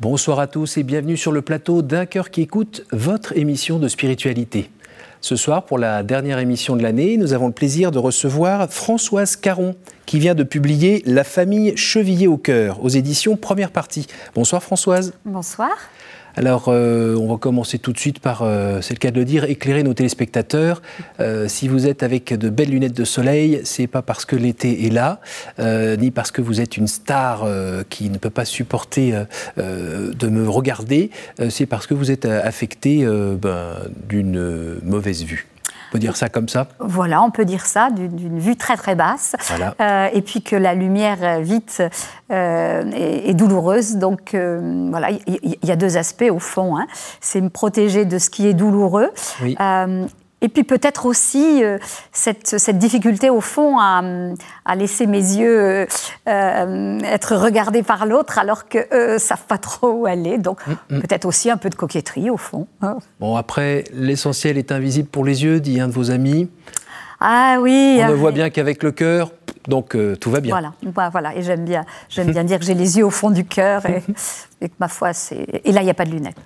Bonsoir à tous et bienvenue sur le plateau d'Un Cœur qui écoute, votre émission de spiritualité. Ce soir, pour la dernière émission de l'année, nous avons le plaisir de recevoir Françoise Caron, qui vient de publier « La famille chevillée au cœur » aux éditions Première Partie. Bonsoir Françoise. Bonsoir. Alors, on va commencer tout de suite par, c'est le cas de le dire, éclairer nos téléspectateurs. Si vous êtes avec de belles lunettes de soleil, c'est pas parce que l'été est là, ni parce que vous êtes une star qui ne peut pas supporter de me regarder, c'est parce que vous êtes affecté d'une mauvaise vue. On peut dire ça comme ça ? Voilà, on peut dire ça, d'une vue très très basse. Voilà. Et puis que la lumière vite est douloureuse. Donc voilà, il y a deux aspects au fond. Hein. C'est me protéger de ce qui est douloureux. Oui. Et puis peut-être aussi cette difficulté au fond à laisser mes yeux être regardés par l'autre alors qu'eux ne savent pas trop où aller. Donc peut-être aussi un peu de coquetterie au fond. Bon, après, l'essentiel est invisible pour les yeux, dit un de vos amis. Ah oui. On ne voit bien qu'avec le cœur, donc tout va bien. Voilà, bah, voilà. Et j'aime bien dire que j'ai les yeux au fond du cœur et que ma foi, c'est... Et là, il n'y a pas de lunettes.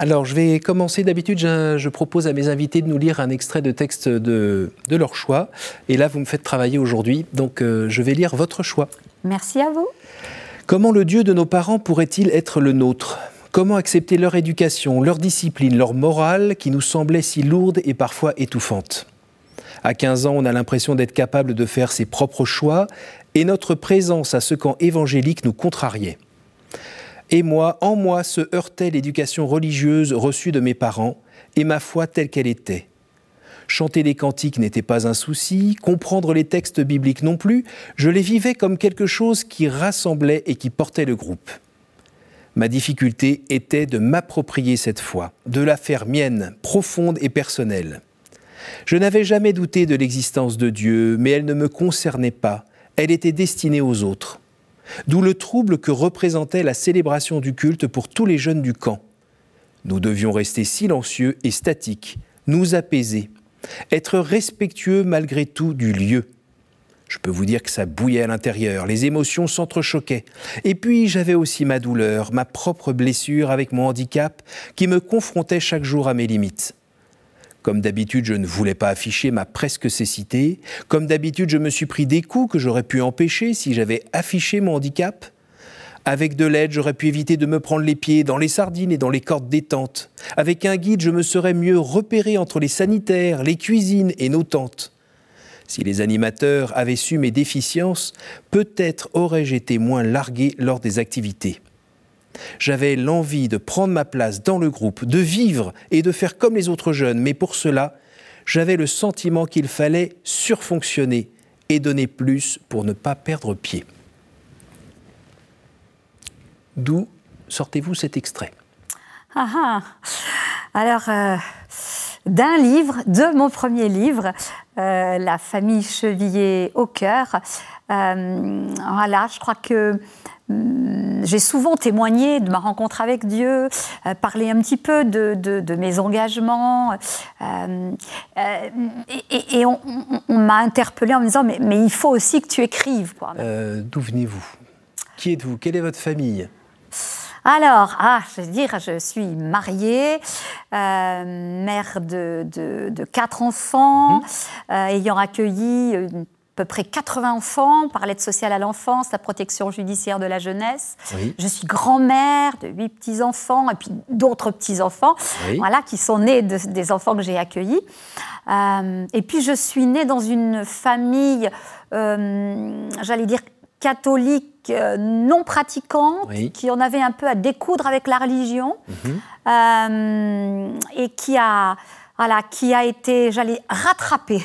Alors, je vais commencer. D'habitude, je propose à mes invités de nous lire un extrait de texte de leur choix. Et là, vous me faites travailler aujourd'hui, donc je vais lire votre choix. Merci à vous. Comment le Dieu de nos parents pourrait-il être le nôtre ? Comment accepter leur éducation, leur discipline, leur morale qui nous semblait si lourde et parfois étouffante ? À 15 ans, on a l'impression d'être capable de faire ses propres choix et notre présence à ce camp évangélique nous contrariait. Et en moi se heurtait l'éducation religieuse reçue de mes parents et ma foi telle qu'elle était. Chanter des cantiques n'était pas un souci, comprendre les textes bibliques non plus, je les vivais comme quelque chose qui rassemblait et qui portait le groupe. Ma difficulté était de m'approprier cette foi, de la faire mienne, profonde et personnelle. Je n'avais jamais douté de l'existence de Dieu, mais elle ne me concernait pas, elle était destinée aux autres. D'où le trouble que représentait la célébration du culte pour tous les jeunes du camp. Nous devions rester silencieux et statiques, nous apaiser, être respectueux malgré tout du lieu. Je peux vous dire que ça bouillait à l'intérieur, les émotions s'entrechoquaient. Et puis j'avais aussi ma douleur, ma propre blessure avec mon handicap qui me confrontait chaque jour à mes limites. Comme d'habitude, je ne voulais pas afficher ma presque cécité. Comme d'habitude, je me suis pris des coups que j'aurais pu empêcher si j'avais affiché mon handicap. Avec de l'aide, j'aurais pu éviter de me prendre les pieds dans les sardines et dans les cordes des tentes. Avec un guide, je me serais mieux repéré entre les sanitaires, les cuisines et nos tentes. Si les animateurs avaient su mes déficiences, peut-être aurais-je été moins largué lors des activités. J'avais l'envie de prendre ma place dans le groupe, de vivre et de faire comme les autres jeunes, mais pour cela, j'avais le sentiment qu'il fallait surfonctionner et donner plus pour ne pas perdre pied. D'où sortez-vous cet extrait ? Alors, d'un livre, de mon premier livre, La famille chevillée au cœur. Voilà, je crois que j'ai souvent témoigné de ma rencontre avec Dieu, parlé un petit peu de mes engagements, et on m'a interpellée en me disant mais il faut aussi que tu écrives. Quoi. D'où venez-vous ? Qui êtes-vous ? Quelle est votre famille ? Alors, je suis mariée, mère de 4 enfants, ayant accueilli à peu près 80 enfants, par l'aide sociale à l'enfance, la protection judiciaire de la jeunesse. Oui. Je suis grand-mère de 8 petits-enfants et puis d'autres petits-enfants, oui, voilà, qui sont nés des enfants que j'ai accueillis. Et puis je suis née dans une famille, j'allais dire catholique non pratiquante, oui, qui en avait un peu à découdre avec la religion, et qui a été, j'allais, rattrapée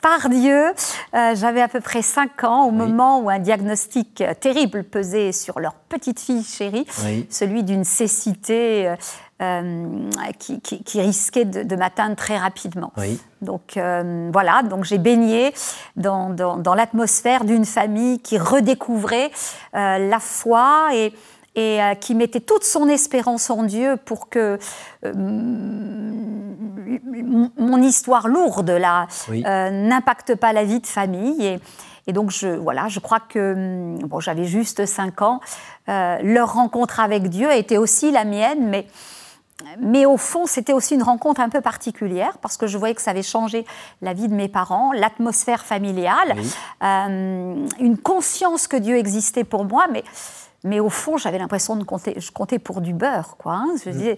par Dieu. J'avais à peu près 5 ans au moment où un diagnostic terrible pesait sur leur petite fille chérie, celui d'une cécité qui risquait de m'atteindre très rapidement. Oui. Donc voilà, donc j'ai baigné dans l'atmosphère d'une famille qui redécouvrait la foi et qui mettait toute son espérance en Dieu pour que mon histoire lourde là n'impacte pas la vie de famille. Et, Et donc, je crois que j'avais juste 5 ans. Leur rencontre avec Dieu était aussi la mienne, mais au fond, c'était aussi une rencontre un peu particulière, parce que je voyais que ça avait changé la vie de mes parents, l'atmosphère familiale, une conscience que Dieu existait pour moi, mais au fond, j'avais l'impression de compter pour du beurre, quoi, hein, je disais,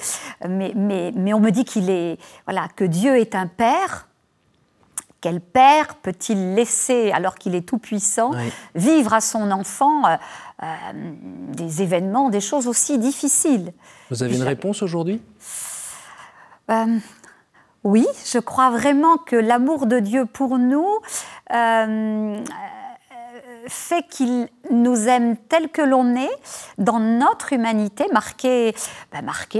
mais on me dit que Dieu est un père. Quel père peut-il laisser, alors qu'il est tout-puissant, vivre à son enfant des événements, des choses aussi difficiles ? Vous avez une réponse aujourd'hui ? Oui, je crois vraiment que l'amour de Dieu pour nous fait qu'il nous aime tel que l'on est, dans notre humanité, marquée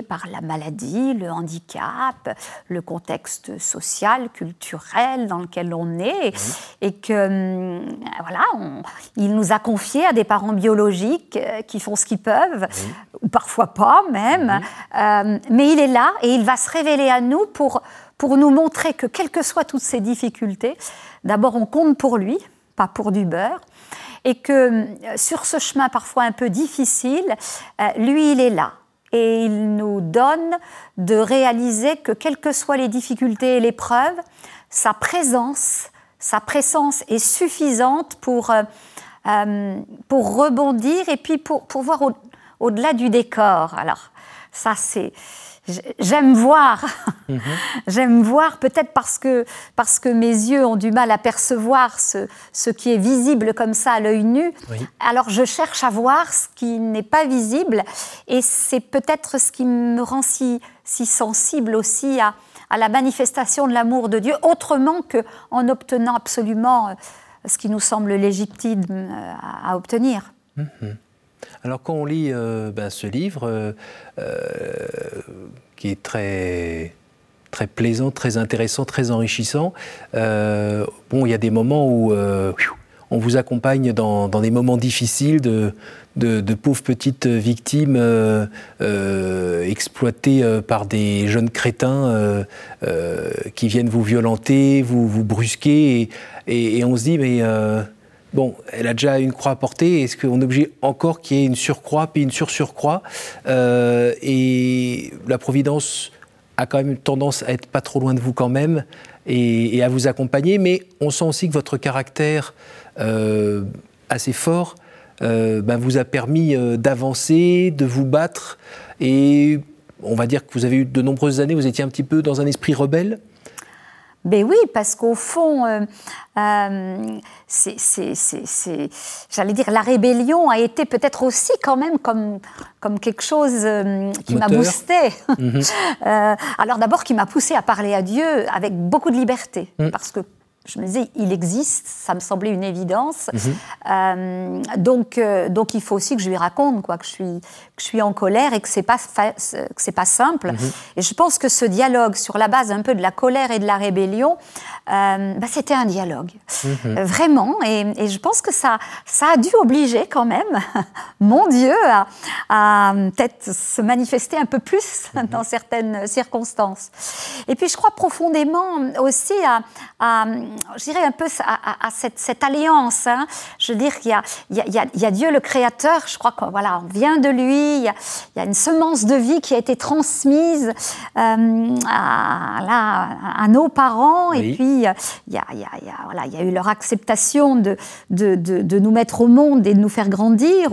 par la maladie, le handicap, le contexte social, culturel dans lequel on est, et que, il nous a confiés à des parents biologiques qui font ce qu'ils peuvent, ou parfois pas même, mais il est là et il va se révéler à nous pour nous montrer que, quelles que soient toutes ces difficultés, d'abord on compte pour lui, pas pour du beurre, et que sur ce chemin parfois un peu difficile, lui, il est là. Et il nous donne de réaliser que, quelles que soient les difficultés et l'épreuve, sa présence est suffisante pour rebondir et puis pour voir au-delà du décor. Alors, ça, c'est... J'aime voir, peut-être parce que mes yeux ont du mal à percevoir ce qui est visible comme ça à l'œil nu, alors je cherche à voir ce qui n'est pas visible, et c'est peut-être ce qui me rend si sensible aussi à la manifestation de l'amour de Dieu, autrement qu'en obtenant absolument ce qui nous semble légitime à obtenir. Alors, quand on lit ce livre, qui est très, très plaisant, très intéressant, très enrichissant, il y a des moments où on vous accompagne dans des moments difficiles de pauvres petites victimes exploitées par des jeunes crétins qui viennent vous violenter, vous brusquer, et on se dit, mais... elle a déjà une croix à porter, est-ce qu'on est obligé encore qu'il y ait une surcroît, puis une surcroît ? Et la Providence a quand même une tendance à être pas trop loin de vous quand même, et à vous accompagner, mais on sent aussi que votre caractère assez fort vous a permis d'avancer, de vous battre, et on va dire que vous avez eu de nombreuses années, vous étiez un petit peu dans un esprit rebelle ? Ben oui, parce qu'au fond, la rébellion a été peut-être aussi quand même comme quelque chose qui m'a boostée. Alors d'abord, qui m'a poussée à parler à Dieu avec beaucoup de liberté, parce que je me disais, il existe, ça me semblait une évidence. Donc il faut aussi que je lui raconte, que je suis en colère et que c'est pas simple. Et je pense que ce dialogue, sur la base un peu de la colère et de la rébellion, c'était un dialogue, vraiment. Et je pense que ça a dû obliger quand même, mon Dieu, à peut-être se manifester un peu plus dans certaines circonstances. Et puis je crois profondément aussi je dirais un peu à cette alliance. Hein. Je veux dire qu'il y a Dieu le Créateur. Je crois qu'on vient de lui. Il y a une semence de vie qui a été transmise à nos parents. Oui. Et puis il y a eu leur acceptation de nous mettre au monde et de nous faire grandir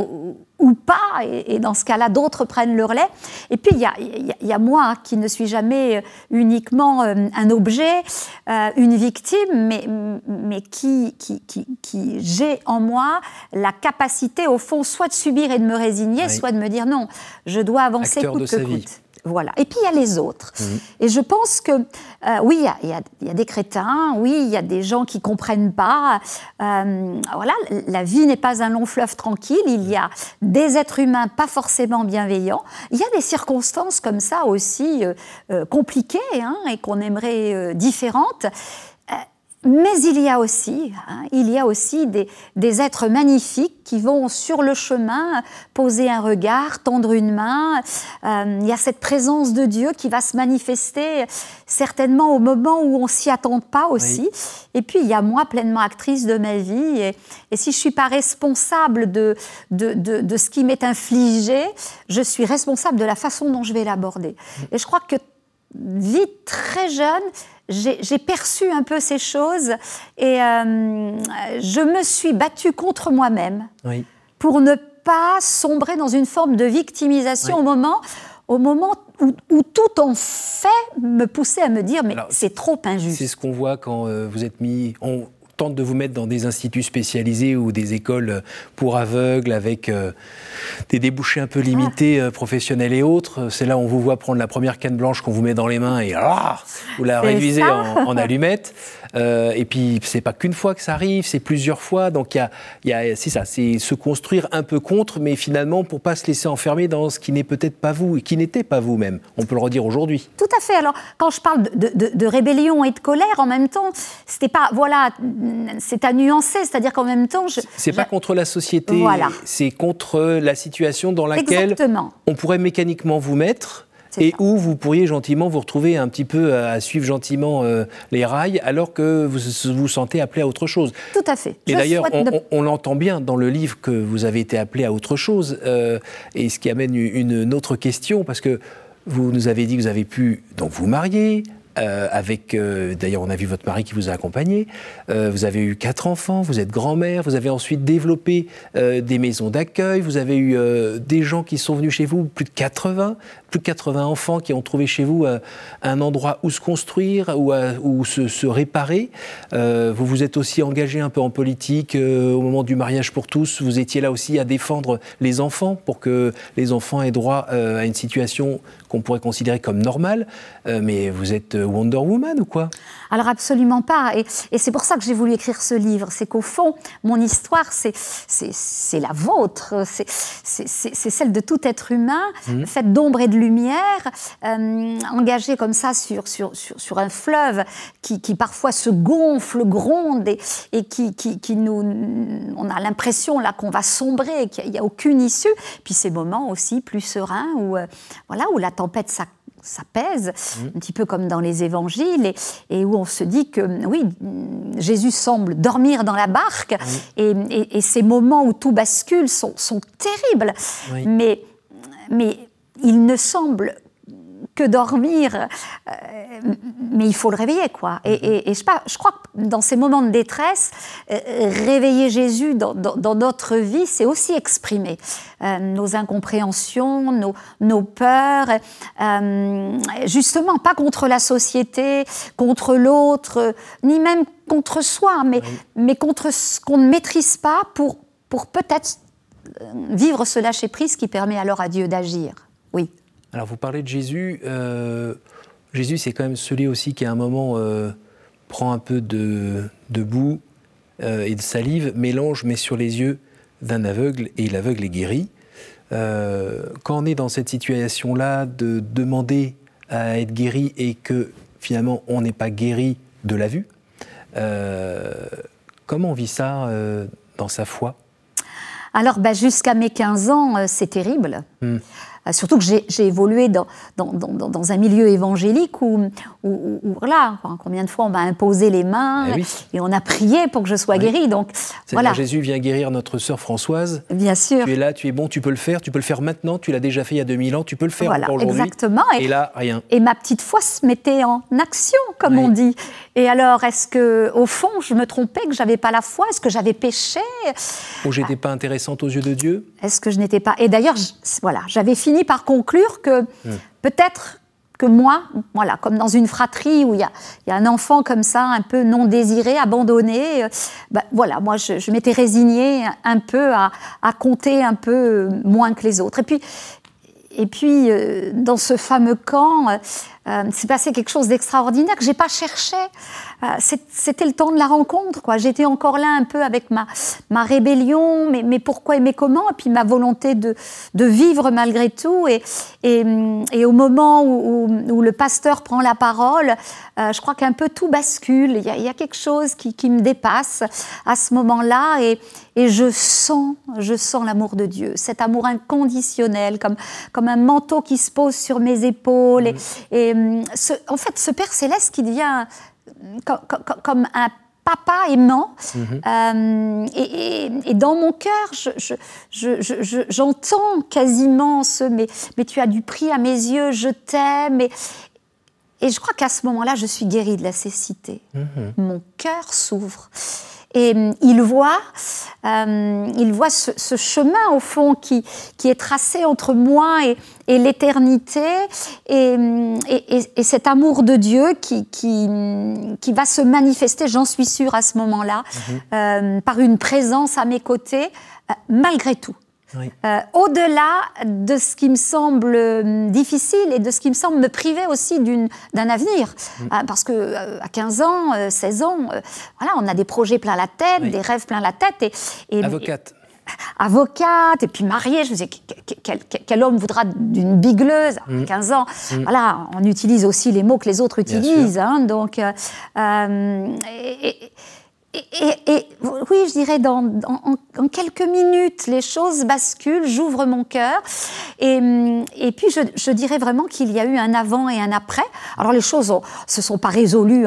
ou pas. Et dans ce cas-là, d'autres prennent le relais. Et puis il y a moi qui ne suis jamais uniquement un objet, une victime, mais qui j'ai en moi la capacité, au fond, soit de subir et de me résigner, soit de me dire non, je dois avancer acteur coûte que coûte. Vie. Voilà. Et puis il y a les autres. Et je pense que, oui, il y a des crétins, oui, il y a des gens qui ne comprennent pas. La vie n'est pas un long fleuve tranquille. Il y a des êtres humains pas forcément bienveillants. Il y a des circonstances comme ça aussi compliquées, et qu'on aimerait différentes. Mais il y a aussi des êtres magnifiques qui vont sur le chemin poser un regard, tendre une main. Il y a cette présence de Dieu qui va se manifester certainement au moment où on ne s'y attend pas aussi. Oui. Et puis, il y a moi, pleinement actrice de ma vie. Et si je ne suis pas responsable de ce qui m'est infligé, je suis responsable de la façon dont je vais l'aborder. Et je crois que vite, très jeune, j'ai perçu un peu ces choses et je me suis battue contre moi-même pour ne pas sombrer dans une forme de victimisation au moment où tout en fait me poussait à me dire mais alors, c'est trop injuste. C'est ce qu'on voit quand vous êtes mis... On tente de vous mettre dans des instituts spécialisés ou des écoles pour aveugles avec des débouchés un peu limités, professionnels et autres. C'est là où on vous voit prendre la première canne blanche qu'on vous met dans les mains et vous la réduisez en allumettes. Et puis, c'est pas qu'une fois que ça arrive, c'est plusieurs fois. Donc, c'est se construire un peu contre, mais finalement, pour pas se laisser enfermer dans ce qui n'est peut-être pas vous et qui n'était pas vous-même. On peut le redire aujourd'hui. Tout à fait. Alors, quand je parle de rébellion et de colère, en même temps, c'était pas... Voilà, c'est à nuancer, c'est-à-dire qu'en même temps... C'est pas contre la société, c'est contre la situation dans laquelle on pourrait mécaniquement vous mettre où vous pourriez gentiment vous retrouver un petit peu à suivre gentiment les rails alors que vous vous sentez appelé à autre chose. Tout à fait. Et d'ailleurs, on l'entend bien dans le livre que vous avez été appelé à autre chose, et ce qui amène une autre question, parce que vous nous avez dit que vous avez pu donc vous marier... d'ailleurs, on a vu votre mari qui vous a accompagné. Vous avez eu 4 enfants, vous êtes grand-mère, vous avez ensuite développé des maisons d'accueil, vous avez eu des gens qui sont venus chez vous, plus de 80 enfants qui ont trouvé chez vous un endroit où se construire, où se réparer. Vous vous êtes aussi engagé un peu en politique au moment du mariage pour tous. Vous étiez là aussi à défendre les enfants pour que les enfants aient droit à une situation qu'on pourrait considérer comme normale. Mais vous êtes Wonder Woman ou quoi ? Alors absolument pas, et c'est pour ça que j'ai voulu écrire ce livre, c'est qu'au fond, mon histoire, c'est la vôtre, c'est celle de tout être humain, faite d'ombre et de lumière, engagée comme ça sur un fleuve qui parfois se gonfle, gronde, et qui nous... On a l'impression là qu'on va sombrer, qu'il n'y a aucune issue, puis ces moments aussi plus sereins où la tempête s'accroît, ça pèse, un petit peu comme dans les évangiles, et où on se dit que, oui, Jésus semble dormir dans la barque, et ces moments où tout bascule sont terribles, mais il ne semble que dormir, mais il faut le réveiller, quoi. Et je crois que dans ces moments de détresse, réveiller Jésus dans notre vie, c'est aussi exprimer nos incompréhensions, nos peurs, justement pas contre la société, contre l'autre, ni même contre soi, mais contre ce qu'on ne maîtrise pas pour peut-être vivre ce lâcher-prise qui permet alors à Dieu d'agir. Oui. Alors, vous parlez de Jésus. Jésus, c'est quand même celui aussi qui, à un moment, prend un peu de boue et de salive, mélange, met sur les yeux d'un aveugle, et l'aveugle est guéri. Quand on est dans cette situation-là de demander à être guéri et que, finalement, on n'est pas guéri de la vue, comment on vit ça dans sa foi ? Alors, jusqu'à mes 15 ans, c'est terrible. Surtout que j'ai évolué dans un milieu évangélique où combien de fois on m'a imposé les mains et on a prié pour que je sois guérie. Donc, voilà. Jésus vient guérir notre sœur Françoise. Bien sûr. Tu es là, tu es bon, tu peux le faire maintenant, tu l'as déjà fait il y a 2000 ans, tu peux le faire encore aujourd'hui. Exactement. Et là, rien. Et ma petite foi se mettait en action, comme on dit. Et alors, est-ce qu'au fond, je me trompais, que je n'avais pas la foi ? Est-ce que j'avais péché ? Ou je n'étais pas intéressante aux yeux de Dieu ? Est-ce que je n'étais pas... Et d'ailleurs, j'avais fini par conclure que peut-être que moi, comme dans une fratrie où il y a un enfant comme ça, un peu non désiré, abandonné, moi je m'étais résignée un peu à compter un peu moins que les autres. Et puis Et puis, dans ce fameux camp, s'est passé quelque chose d'extraordinaire que je n'ai pas cherché. C'était le temps de la rencontre, quoi. J'étais encore là un peu avec ma rébellion, mes pourquoi et mes comment, et puis ma volonté de vivre malgré tout. Et au moment où le pasteur prend la parole, je crois qu'un peu tout bascule. Il y a quelque chose qui me dépasse à ce moment-là, et je sens l'amour de Dieu, cet amour inconditionnel, comme un manteau qui se pose sur mes épaules. Et en fait, ce Père Céleste qui devient comme un papa aimant. Et dans mon cœur, j'entends quasiment mais tu as du prix à mes yeux, je t'aime. Et je crois qu'à ce moment-là, je suis guérie de la cécité. Mon cœur s'ouvre. Et il voit ce chemin, au fond, qui est tracé entre moi et l'éternité, et cet amour de Dieu qui va se manifester, j'en suis sûre à ce moment-là, par une présence à mes côtés, malgré tout. Oui. Au-delà de ce qui me semble difficile et de ce qui me semble me priver aussi d'un avenir. Parce qu'à 15 ans, 16 ans, voilà, on a des projets plein la tête, des rêves plein la tête. Avocate, et puis mariée, je me disais, quel homme voudra d'une bigleuse à 15 ans? Voilà, on utilise aussi les mots que les autres utilisent. Oui, je dirais, en quelques minutes, les choses basculent, j'ouvre mon cœur, et puis je dirais vraiment qu'il y a eu un avant et un après. Alors les choses se sont pas résolues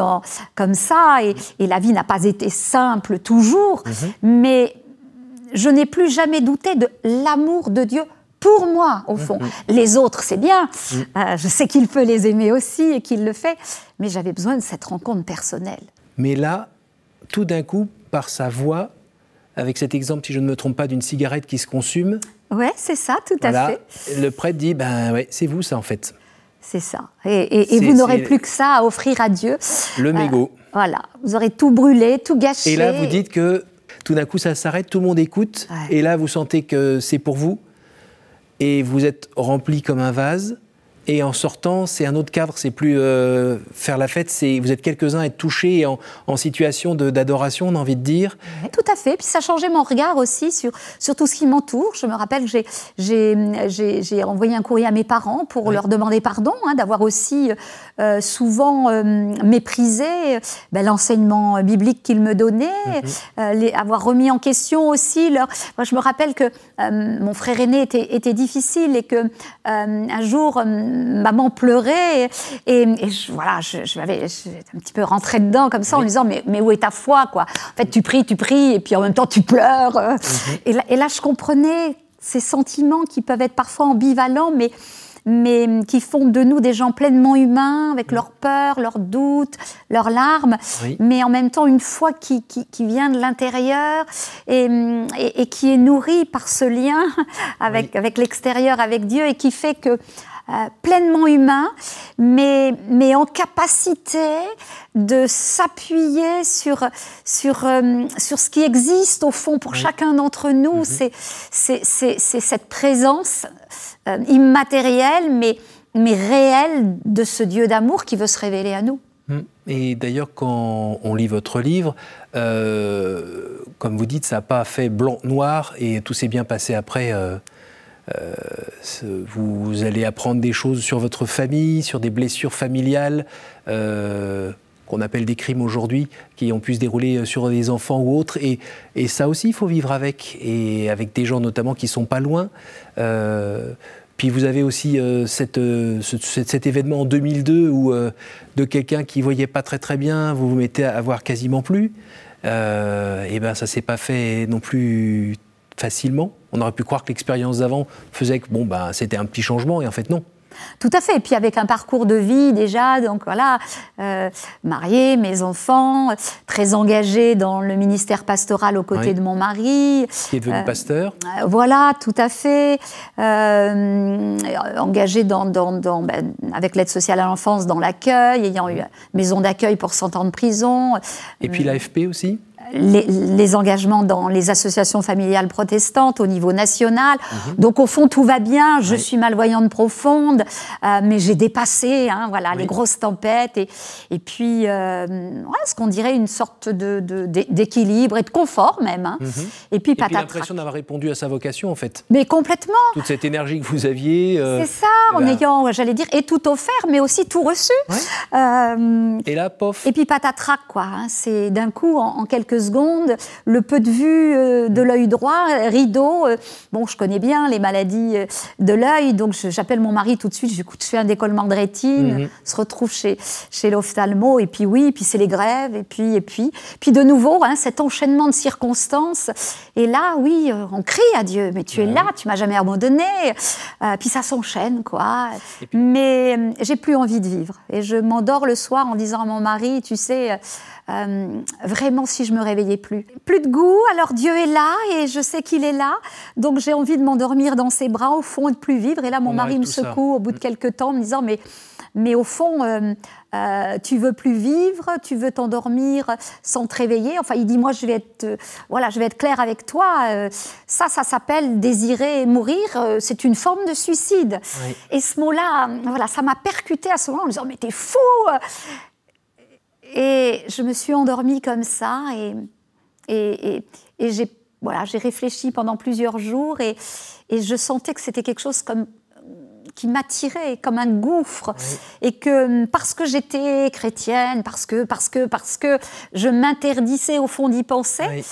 comme ça, et la vie n'a pas été simple toujours, mais je n'ai plus jamais douté de l'amour de Dieu pour moi, au fond. Les autres, c'est bien, je sais qu'il peut les aimer aussi et qu'il le fait, mais j'avais besoin de cette rencontre personnelle. Mais là, tout d'un coup, par sa voix, avec cet exemple, si je ne me trompe pas, d'une cigarette qui se consume. Oui, c'est ça, tout à fait. Le prêtre dit, c'est vous ça en fait. C'est ça. Et vous n'aurez plus que ça à offrir à Dieu. Le mégot. Voilà, vous aurez tout brûlé, tout gâché. Et là, vous dites que tout d'un coup, ça s'arrête, tout le monde écoute. Ouais. Et là, vous sentez que c'est pour vous. Et vous êtes rempli comme un vase. Et en sortant, c'est un autre cadre, c'est plus faire la fête, c'est vous êtes quelques-uns à être touchés et en situation d'adoration, on a envie de dire. Tout à fait, puis ça changeait mon regard aussi sur tout ce qui m'entoure. Je me rappelle que j'ai envoyé un courrier à mes parents pour leur demander pardon, d'avoir aussi souvent méprisé l'enseignement biblique qu'ils me donnaient, avoir remis en question aussi leur... Moi, je me rappelle que mon frère aîné était difficile et qu'un jour... maman pleurait et j'étais un petit peu rentrée dedans comme ça en lui disant mais où est ta foi quoi? En fait tu pries et puis en même temps tu pleures. Et là je comprenais ces sentiments qui peuvent être parfois ambivalents mais qui font de nous des gens pleinement humains avec leurs peurs, leurs doutes, leurs larmes, mais en même temps une foi qui vient de l'intérieur et qui est nourrie par ce lien avec l'extérieur, avec Dieu et qui fait que pleinement humain, mais en capacité de s'appuyer sur ce qui existe au fond pour chacun d'entre nous. C'est cette présence immatérielle, mais réelle de ce Dieu d'amour qui veut se révéler à nous. Et d'ailleurs, quand on lit votre livre, comme vous dites, ça n'a pas fait blanc-noir et tout s'est bien passé après... vous allez apprendre des choses sur votre famille, sur des blessures familiales qu'on appelle des crimes aujourd'hui, qui ont pu se dérouler sur des enfants ou autres. Et ça aussi, il faut vivre avec, et avec des gens notamment qui ne sont pas loin. Puis vous avez aussi cet événement en 2002 où de quelqu'un qui ne voyait pas très très bien, vous vous mettez à voir quasiment plus. Ça ne s'est pas fait non plus facilement. On aurait pu croire que l'expérience d'avant faisait que c'était un petit changement, et en fait, non. Tout à fait. Et puis avec un parcours de vie déjà, donc voilà, mariée, mes enfants, très engagée dans le ministère pastoral aux côtés de mon mari. Qui est devenu pasteur. Voilà, tout à fait. Engagée avec l'aide sociale à l'enfance dans l'accueil, ayant eu maison d'accueil pour 100 ans de prison. Et puis l'AFP aussi. les engagements dans les associations familiales protestantes au niveau national. Mmh. Donc, au fond, tout va bien. Je suis malvoyante profonde, mais j'ai dépassé les grosses tempêtes. Et puis, ce qu'on dirait une sorte d'équilibre et de confort même. Hein. Mmh. Et puis, patatras. Et puis, l'impression d'avoir répondu à sa vocation, en fait. Mais complètement. Toute cette énergie que vous aviez. C'est ça, en ayant, j'allais dire, et tout offert, mais aussi tout reçu. Ouais. Et là, pof. Et puis, patatras, quoi. Hein. C'est d'un coup, en quelques secondes, le peu de vue de l'œil droit, rideau. Je connais bien les maladies de l'œil, donc j'appelle mon mari tout de suite, je fais un décollement de rétine, se retrouve chez l'ophtalmo, et puis c'est les grèves, et puis de nouveau, cet enchaînement de circonstances. Et là, on crie à Dieu, mais tu es là, tu m'as jamais abandonné. Puis ça s'enchaîne, quoi. Puis... Mais j'ai plus envie de vivre. Et je m'endors le soir en disant à mon mari, tu sais... vraiment, si je me réveillais plus de goût, alors Dieu est là et je sais qu'il est là, donc j'ai envie de m'endormir dans ses bras au fond et de plus vivre. Et là, mon mari me secoue au bout de quelques temps en me disant mais au fond tu veux plus vivre, tu veux t'endormir sans te réveiller. Enfin, il dit moi je vais être clair avec toi. Ça s'appelle désirer mourir. C'est une forme de suicide. Oui. Et ce mot-là, ça m'a percutée à ce moment en me disant mais t'es fou. Et je me suis endormie comme ça, et j'ai réfléchi pendant plusieurs jours, et je sentais que c'était quelque chose qui m'attirait, comme un gouffre, et que parce que j'étais chrétienne, parce que je m'interdisais au fond d'y penser,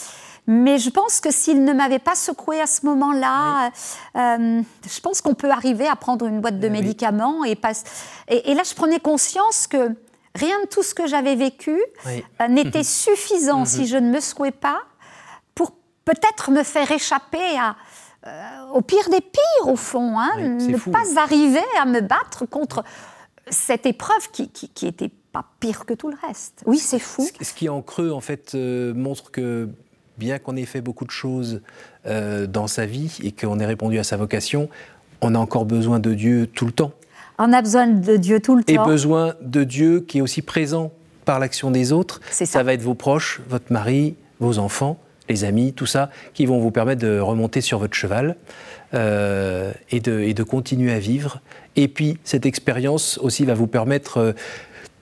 mais je pense que s'il ne m'avait pas secouée à ce moment-là, je pense qu'on peut arriver à prendre une boîte de médicaments, et là je prenais conscience que rien de tout ce que j'avais vécu n'était suffisant si je ne me secouais pas pour peut-être me faire échapper au pire des pires, au fond. Hein, pas arriver à me battre contre cette épreuve qui était pas pire que tout le reste. Oui, c'est fou. Ce qui, en creux, en fait, montre que bien qu'on ait fait beaucoup de choses dans sa vie et qu'on ait répondu à sa vocation, on a encore besoin de Dieu tout le temps. On a besoin de Dieu tout le temps. Et besoin de Dieu qui est aussi présent par l'action des autres. C'est ça. Ça va être vos proches, votre mari, vos enfants, les amis, tout ça, qui vont vous permettre de remonter sur votre cheval et de continuer à vivre. Et puis, cette expérience aussi va vous permettre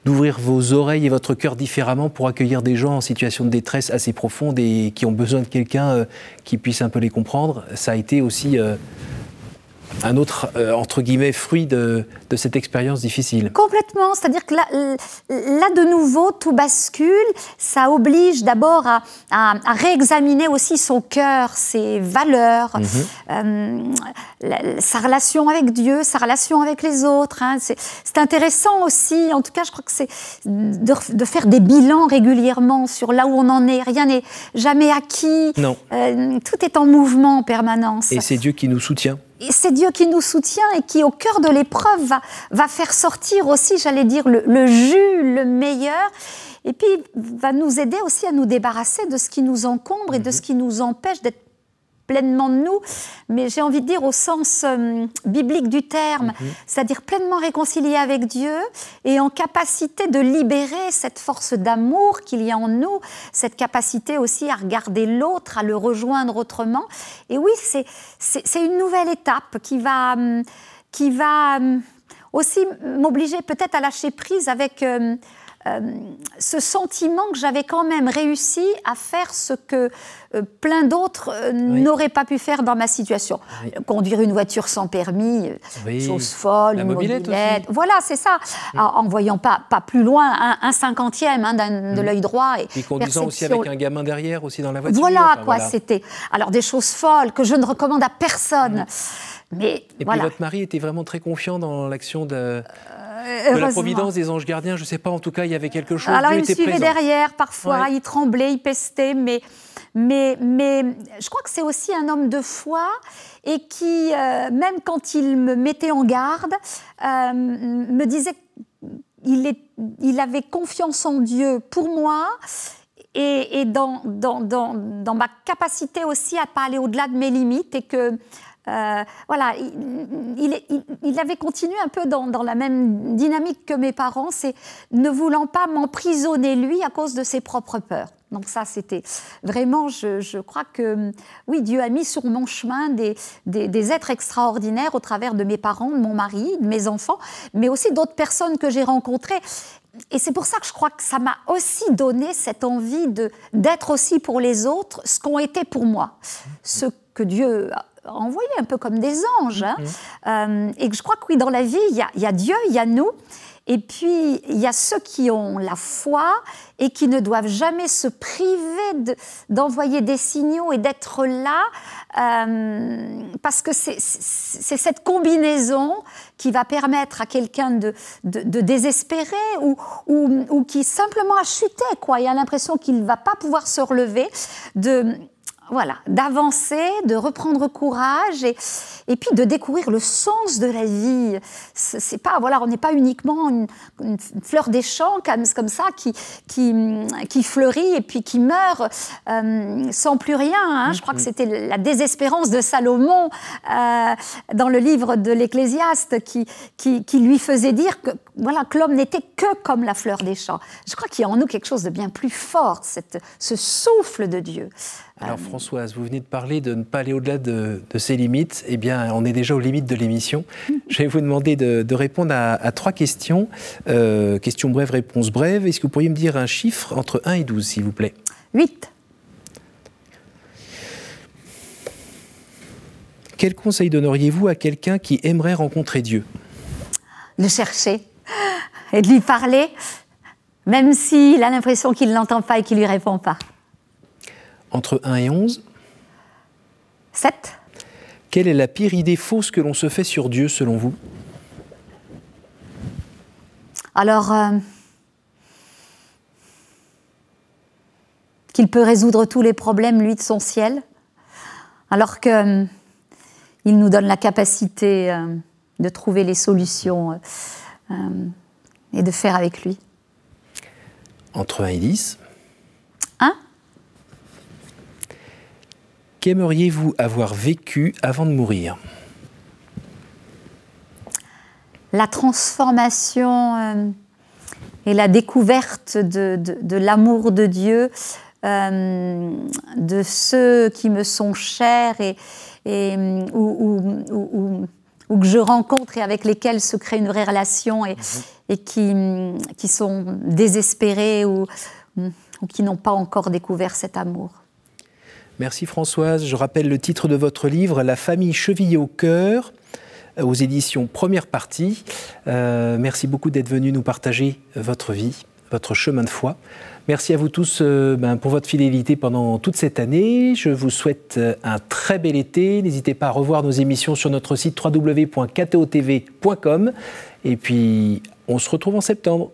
d'ouvrir vos oreilles et votre cœur différemment pour accueillir des gens en situation de détresse assez profonde et qui ont besoin de quelqu'un qui puisse un peu les comprendre. Ça a été aussi... un autre, entre guillemets, fruit de cette expérience difficile. Complètement, c'est-à-dire que là, de nouveau, tout bascule. Ça oblige d'abord à réexaminer aussi son cœur, ses valeurs, sa relation avec Dieu, sa relation avec les autres. Hein. C'est intéressant aussi, en tout cas, je crois que c'est de faire des bilans régulièrement sur là où on en est. Rien n'est jamais acquis. Non. Tout est en mouvement en permanence. Et c'est Dieu qui nous soutient. Et c'est Dieu qui nous soutient et qui, au cœur de l'épreuve, va faire sortir aussi, j'allais dire, le jus, le meilleur, et puis va nous aider aussi à nous débarrasser de ce qui nous encombre et de ce qui nous empêche d'être pleinement de nous, mais j'ai envie de dire au sens biblique du terme, c'est-à-dire pleinement réconcilié avec Dieu et en capacité de libérer cette force d'amour qu'il y a en nous, cette capacité aussi à regarder l'autre, à le rejoindre autrement. Et oui, c'est une nouvelle étape qui va aussi m'obliger peut-être à lâcher prise avec ce sentiment que j'avais quand même réussi à faire ce que plein d'autres n'auraient pas pu faire dans ma situation. Oui. Conduire une voiture sans permis, chose folle, la mobilette. Voilà, c'est ça. En voyant pas plus loin, un cinquantième de l'œil droit. Et conduisant aussi avec un gamin derrière, aussi dans la voiture. Voilà, c'était. Alors des choses folles que je ne recommande à personne. Mais, puis votre mari était vraiment très confiant dans l'action de la providence, des anges gardiens, je ne sais pas, en tout cas, il y avait quelque chose. Alors, il me suivait derrière, parfois, il tremblait, il pestait, mais je crois que c'est aussi un homme de foi et qui, même quand il me mettait en garde, me disait qu'il avait confiance en Dieu pour moi et dans ma capacité aussi à ne pas aller au-delà de mes limites et que... voilà, il il avait continué un peu dans la même dynamique que mes parents, c'est ne voulant pas m'emprisonner lui à cause de ses propres peurs. Donc ça, c'était vraiment, je crois que, oui, Dieu a mis sur mon chemin des êtres extraordinaires au travers de mes parents, de mon mari, de mes enfants, mais aussi d'autres personnes que j'ai rencontrées. Et c'est pour ça que je crois que ça m'a aussi donné cette envie d'être aussi pour les autres ce qu'ont été pour moi, ce que Dieu a envoyé un peu comme des anges. Hein. Et que je crois que oui, dans la vie, il y a Dieu, il y a nous. Et puis, il y a ceux qui ont la foi et qui ne doivent jamais se priver d'envoyer des signaux et d'être là, parce que c'est cette combinaison qui va permettre à quelqu'un de désespérer ou qui simplement a chuté, quoi, et a l'impression qu'il ne va pas pouvoir se relever, voilà, d'avancer, de reprendre courage et puis de découvrir le sens de la vie. C'est pas, voilà, on n'est pas uniquement une fleur des champs comme ça qui fleurit et puis qui meurt sans plus rien. Hein. Je crois que c'était la désespérance de Salomon dans le livre de l'Ecclésiaste qui lui faisait dire que, voilà, que l'homme n'était que comme la fleur des champs. Je crois qu'il y a en nous quelque chose de bien plus fort, ce souffle de Dieu. Alors Françoise, vous venez de parler de ne pas aller au-delà de ses limites. Eh bien, on est déjà aux limites de l'émission. Je vais vous demander de répondre à trois questions. Questions brèves, réponses brèves. Est-ce que vous pourriez me dire un chiffre entre 1 et 12, s'il vous plaît ? 8. Quel conseil donneriez-vous à quelqu'un qui aimerait rencontrer Dieu ? Le chercher et de lui parler, même s'il a l'impression qu'il ne l'entend pas et qu'il ne lui répond pas. Entre 1 et 11 ? 7. Quelle est la pire idée fausse que l'on se fait sur Dieu, selon vous ? Alors, qu'il peut résoudre tous les problèmes, lui, de son ciel, alors qu'il nous donne la capacité de trouver les solutions et de faire avec lui. Entre 1 et 10 ? 1. Qu'aimeriez-vous avoir vécu avant de mourir ? La transformation et la découverte de l'amour de Dieu, de ceux qui me sont chers ou que je rencontre et avec lesquels se crée une vraie relation et qui sont désespérés ou qui n'ont pas encore découvert cet amour. Merci Françoise. Je rappelle le titre de votre livre, « La famille chevillée au cœur », aux éditions Première Partie. Merci beaucoup d'être venus nous partager votre vie, votre chemin de foi. Merci à vous tous pour votre fidélité pendant toute cette année. Je vous souhaite un très bel été. N'hésitez pas à revoir nos émissions sur notre site www.ktotv.com. Et puis, on se retrouve en septembre.